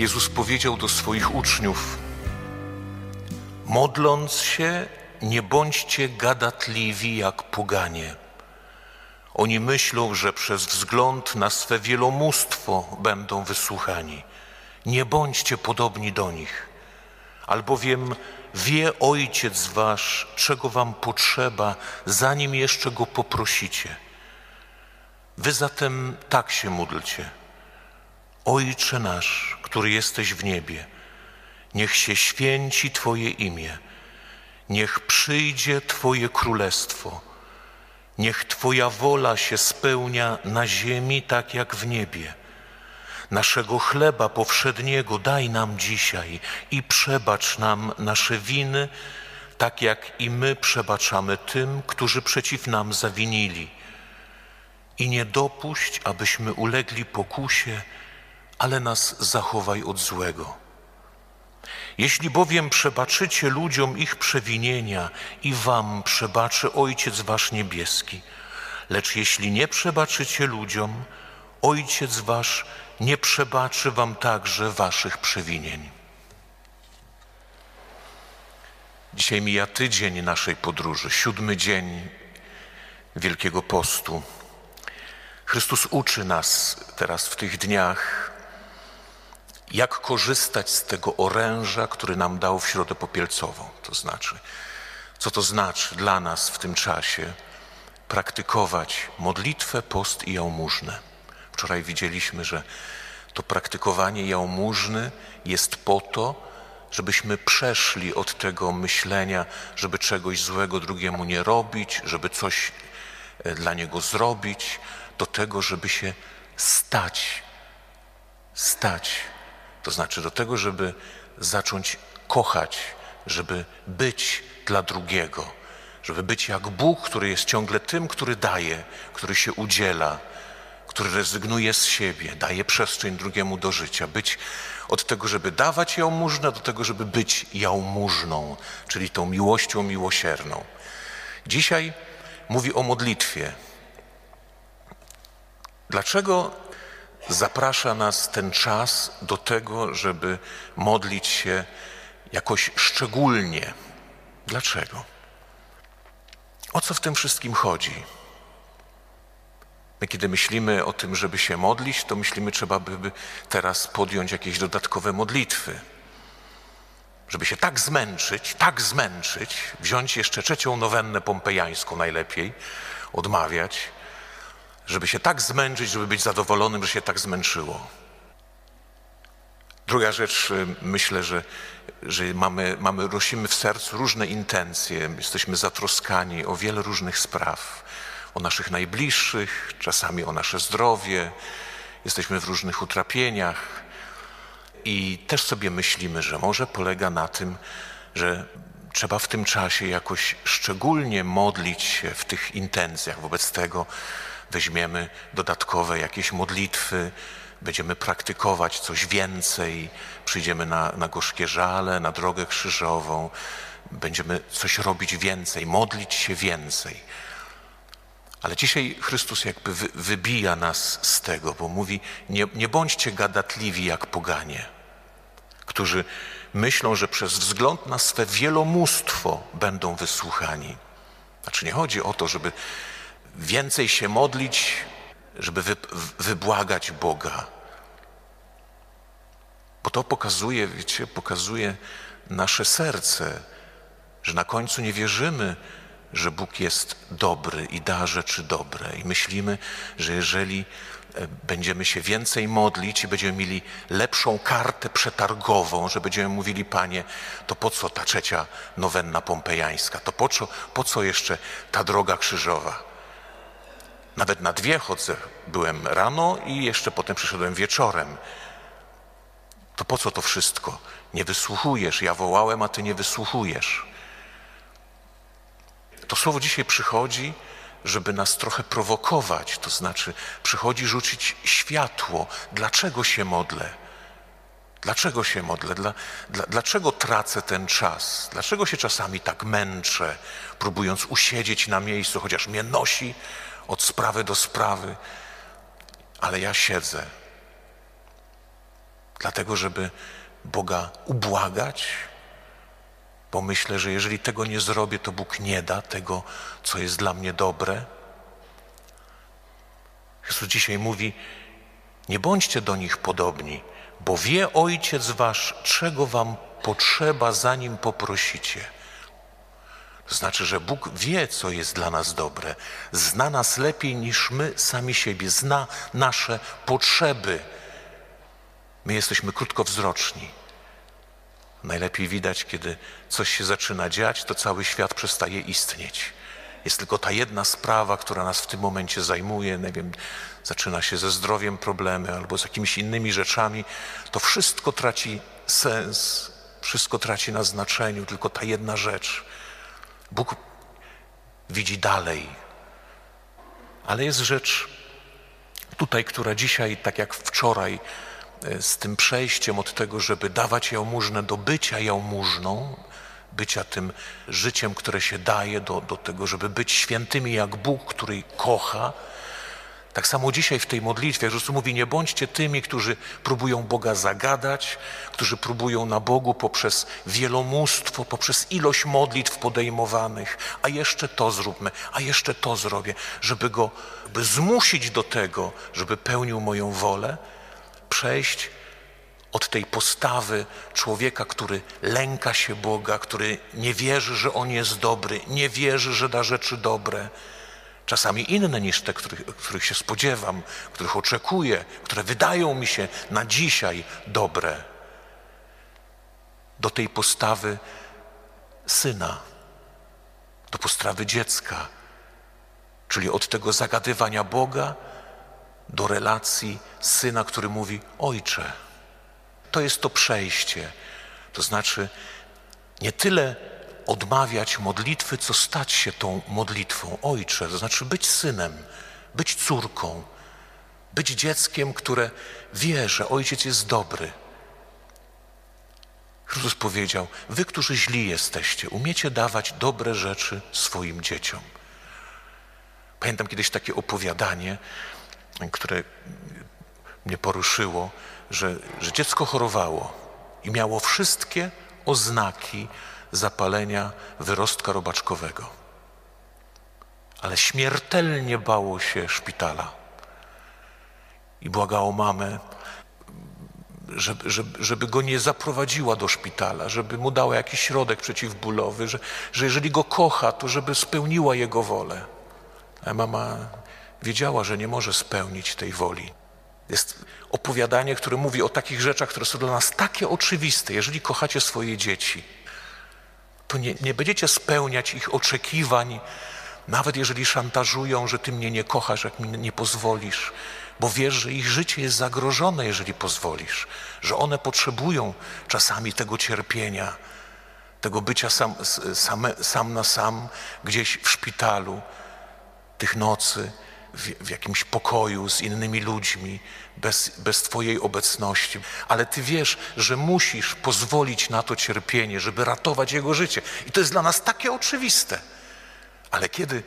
Jezus powiedział do swoich uczniów: modląc się, nie bądźcie gadatliwi jak poganie. Oni myślą, że przez wzgląd na swe wielomóstwo będą wysłuchani. Nie bądźcie podobni do nich, albowiem wie Ojciec wasz, czego wam potrzeba, zanim jeszcze Go poprosicie. Wy zatem tak się módlcie: Ojcze nasz, który jesteś w niebie, niech się święci Twoje imię, niech przyjdzie Twoje królestwo, niech Twoja wola się spełnia na ziemi tak jak w niebie. Naszego chleba powszedniego daj nam dzisiaj i przebacz nam nasze winy, tak jak i my przebaczamy tym, którzy przeciw nam zawinili. I nie dopuść, abyśmy ulegli pokusie, ale nas zachowaj od złego. Jeśli bowiem przebaczycie ludziom ich przewinienia, i wam przebaczy Ojciec wasz niebieski. Lecz jeśli nie przebaczycie ludziom, Ojciec wasz nie przebaczy wam także waszych przewinień. Dzisiaj mija tydzień naszej podróży, 7. dzień Wielkiego Postu. Chrystus uczy nas teraz w tych dniach, jak korzystać z tego oręża, który nam dał w Środę Popielcową. To znaczy, co to znaczy dla nas w tym czasie praktykować modlitwę, post i jałmużnę. Wczoraj widzieliśmy, że to praktykowanie jałmużny jest po to, żebyśmy przeszli od tego myślenia, żeby czegoś złego drugiemu nie robić, żeby coś dla niego zrobić, do tego, żeby się stać. To znaczy do tego, żeby zacząć kochać, żeby być dla drugiego, żeby być jak Bóg, który jest ciągle tym, który daje, który się udziela, który rezygnuje z siebie, daje przestrzeń drugiemu do życia. Być od tego, żeby dawać jałmużnę, do tego, żeby być jałmużną, czyli tą miłością miłosierną. Dzisiaj mówi o modlitwie. Dlaczego zaprasza nas ten czas do tego, żeby modlić się jakoś szczególnie? Dlaczego? O co w tym wszystkim chodzi? My, kiedy myślimy o tym, żeby się modlić, to myślimy, trzeba by teraz podjąć jakieś dodatkowe modlitwy. Żeby się tak zmęczyć, wziąć jeszcze 3. nowennę pompejańską najlepiej, odmawiać, żeby się tak zmęczyć, żeby być zadowolonym, że się tak zmęczyło. Druga rzecz, myślę, że rosimy w sercu różne intencje, jesteśmy zatroskani o wiele różnych spraw, o naszych najbliższych, czasami o nasze zdrowie, jesteśmy w różnych utrapieniach i też sobie myślimy, że może polega na tym, że trzeba w tym czasie jakoś szczególnie modlić się w tych intencjach. Wobec tego weźmiemy dodatkowe jakieś modlitwy, będziemy praktykować coś więcej, przyjdziemy na gorzkie żale, na drogę krzyżową, będziemy coś robić więcej, modlić się więcej. Ale dzisiaj Chrystus jakby wybija nas z tego, bo mówi: nie bądźcie gadatliwi jak poganie, którzy myślą, że przez wzgląd na swe wielomóstwo będą wysłuchani. Znaczy nie chodzi o to, żeby więcej się modlić, żeby wybłagać Boga. Bo to pokazuje, wiecie, nasze serce, że na końcu nie wierzymy, że Bóg jest dobry i da rzeczy dobre. I myślimy, że jeżeli będziemy się więcej modlić i będziemy mieli lepszą kartę przetargową, że będziemy mówili: Panie, to po co ta 3. nowenna pompejańska? To po co jeszcze ta droga krzyżowa? Nawet na 2 chodzę, byłem rano i jeszcze potem przyszedłem wieczorem. To po co to wszystko? Nie wysłuchujesz, ja wołałem, a ty nie wysłuchujesz. To słowo dzisiaj przychodzi, żeby nas trochę prowokować, to znaczy przychodzi rzucić światło. Dlaczego się modlę? Dlaczego tracę ten czas? Dlaczego się czasami tak męczę, próbując usiedzieć na miejscu, chociaż mnie nosi od sprawy do sprawy, ale ja siedzę. dlatego żeby Boga ubłagać, bo myślę, że jeżeli tego nie zrobię, to Bóg nie da tego, co jest dla mnie dobre. Jezus dzisiaj mówi, nie bądźcie do nich podobni, bo wie Ojciec wasz, czego wam potrzeba, zanim poprosicie. To znaczy, że Bóg wie, co jest dla nas dobre. Zna nas lepiej niż my sami siebie. Zna nasze potrzeby. My jesteśmy krótkowzroczni. Najlepiej widać, kiedy coś się zaczyna dziać, to cały świat przestaje istnieć. Jest tylko ta jedna sprawa, która nas w tym momencie zajmuje, nie wiem, zaczyna się ze zdrowiem problemy albo z jakimiś innymi rzeczami, to wszystko traci sens, wszystko traci na znaczeniu, tylko ta jedna rzecz. Bóg widzi dalej, ale jest rzecz tutaj, która dzisiaj, tak jak wczoraj, z tym przejściem od tego, żeby dawać jałmużnę do bycia jałmużną, bycia tym życiem, które się daje, do tego, żeby być świętymi jak Bóg, który kocha. Tak samo dzisiaj w tej modlitwie Jezus mówi, nie bądźcie tymi, którzy próbują Boga zagadać, którzy próbują na Bogu poprzez wielomóstwo, poprzez ilość modlitw podejmowanych, a jeszcze to zróbmy, a jeszcze to zrobię, żeby Go zmusić do tego, żeby pełnił moją wolę, przejść od tej postawy człowieka, który lęka się Boga, który nie wierzy, że On jest dobry, nie wierzy, że da rzeczy dobre, czasami inne niż te, których się spodziewam, których oczekuję, które wydają mi się na dzisiaj dobre. Do tej postawy syna, do postawy dziecka, czyli od tego zagadywania Boga do relacji syna, który mówi Ojcze. To jest to przejście, to znaczy nie tyle odmawiać modlitwy, co stać się tą modlitwą. Ojcze, to znaczy być synem, być córką, być dzieckiem, które wie, że Ojciec jest dobry. Chrystus powiedział, wy, którzy źli jesteście, umiecie dawać dobre rzeczy swoim dzieciom. Pamiętam kiedyś takie opowiadanie, które mnie poruszyło, że dziecko chorowało i miało wszystkie oznaki zapalenia wyrostka robaczkowego. Ale śmiertelnie bało się szpitala i błagało mamę, żeby go nie zaprowadziła do szpitala, żeby mu dała jakiś środek przeciwbólowy, że jeżeli go kocha, to żeby spełniła jego wolę. A mama wiedziała, że nie może spełnić tej woli. Jest opowiadanie, które mówi o takich rzeczach, które są dla nas takie oczywiste. Jeżeli kochacie swoje dzieci, to nie będziecie spełniać ich oczekiwań, nawet jeżeli szantażują, że ty mnie nie kochasz, jak mi nie pozwolisz, bo wiesz, że ich życie jest zagrożone, jeżeli pozwolisz, że one potrzebują czasami tego cierpienia, tego bycia sam na sam gdzieś w szpitalu, tych nocy, w jakimś pokoju z innymi ludźmi, bez twojej obecności. Ale ty wiesz, że musisz pozwolić na to cierpienie, żeby ratować jego życie. I to jest dla nas takie oczywiste. Ale kiedy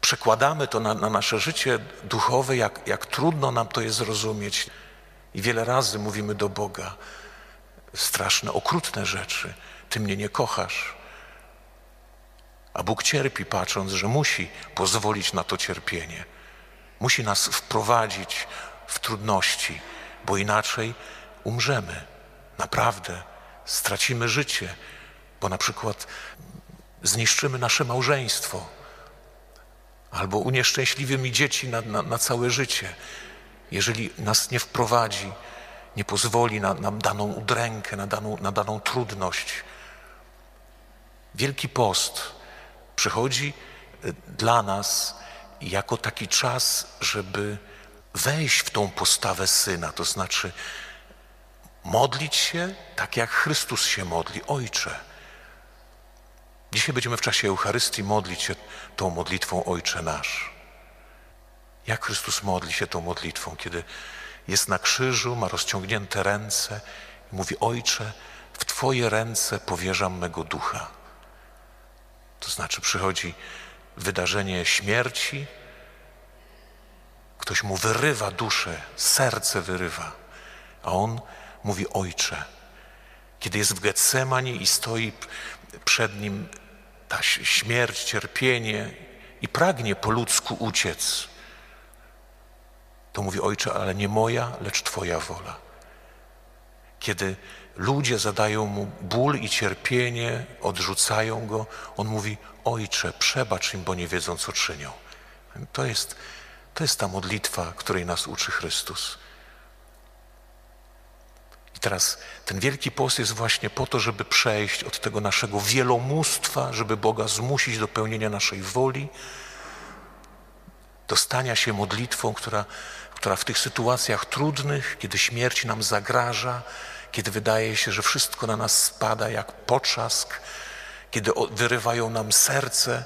przekładamy to na nasze życie duchowe, jak trudno nam to jest zrozumieć. I wiele razy mówimy do Boga straszne, okrutne rzeczy. Ty mnie nie kochasz. A Bóg cierpi, patrząc, że musi pozwolić na to cierpienie. Musi nas wprowadzić w trudności, bo inaczej umrzemy. Naprawdę stracimy życie, bo na przykład zniszczymy nasze małżeństwo albo unieszczęśliwymi dzieci na całe życie. Jeżeli nas nie wprowadzi, nie pozwoli nam daną udrękę, na daną trudność. Wielki Post przychodzi dla nas jako taki czas, żeby wejść w tą postawę syna, to znaczy modlić się tak, jak Chrystus się modli. Ojcze. Dzisiaj będziemy w czasie Eucharystii modlić się tą modlitwą Ojcze nasz. Jak Chrystus modli się tą modlitwą, kiedy jest na krzyżu, ma rozciągnięte ręce i mówi Ojcze, w Twoje ręce powierzam mego ducha. To znaczy przychodzi wydarzenie śmierci, ktoś mu wyrywa duszę, serce wyrywa. A on mówi: Ojcze. Kiedy jest w Getsemanie i stoi przed nim ta śmierć, cierpienie i pragnie po ludzku uciec, to mówi: Ojcze, ale nie moja, lecz Twoja wola. Kiedy ludzie zadają mu ból i cierpienie, odrzucają go, on mówi: Ojcze, przebacz im, bo nie wiedzą, co czynią. To jest ta modlitwa, której nas uczy Chrystus. I teraz ten Wielki Post jest właśnie po to, żeby przejść od tego naszego wielomóstwa, żeby Boga zmusić do pełnienia naszej woli, do stania się modlitwą, która w tych sytuacjach trudnych, kiedy śmierć nam zagraża, kiedy wydaje się, że wszystko na nas spada jak poczask, kiedy wyrywają nam serce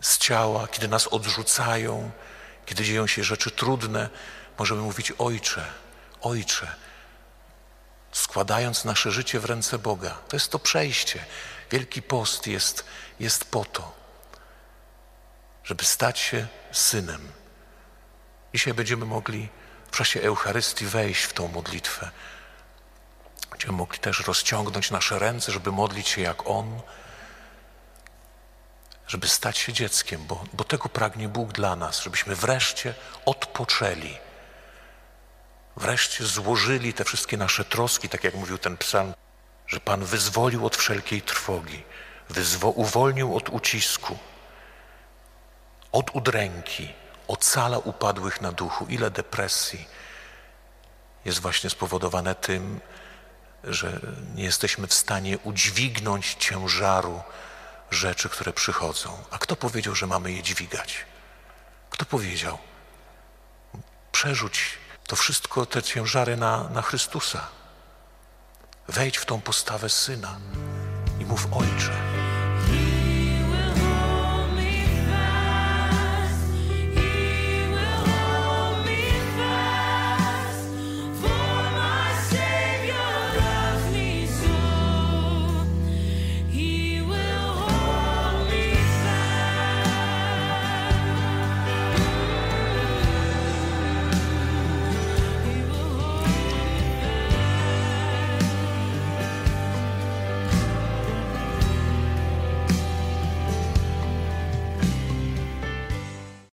z ciała, kiedy nas odrzucają, kiedy dzieją się rzeczy trudne, możemy mówić: Ojcze, Ojcze, składając nasze życie w ręce Boga. To jest to przejście. Wielki Post jest po to, żeby stać się synem. Dzisiaj będziemy mogli w czasie Eucharystii wejść w tą modlitwę. Będziemy mogli też rozciągnąć nasze ręce, żeby modlić się jak On, żeby stać się dzieckiem, bo tego pragnie Bóg dla nas, żebyśmy wreszcie odpoczęli, wreszcie złożyli te wszystkie nasze troski, tak jak mówił ten psalm, że Pan wyzwolił od wszelkiej trwogi, uwolnił od ucisku, od udręki, ocala upadłych na duchu. Ile depresji jest właśnie spowodowane tym, że nie jesteśmy w stanie udźwignąć ciężaru rzeczy, które przychodzą. A kto powiedział, że mamy je dźwigać? Kto powiedział? Przerzuć to wszystko, te ciężary na Chrystusa. Wejdź w tą postawę syna i mów: Ojcze.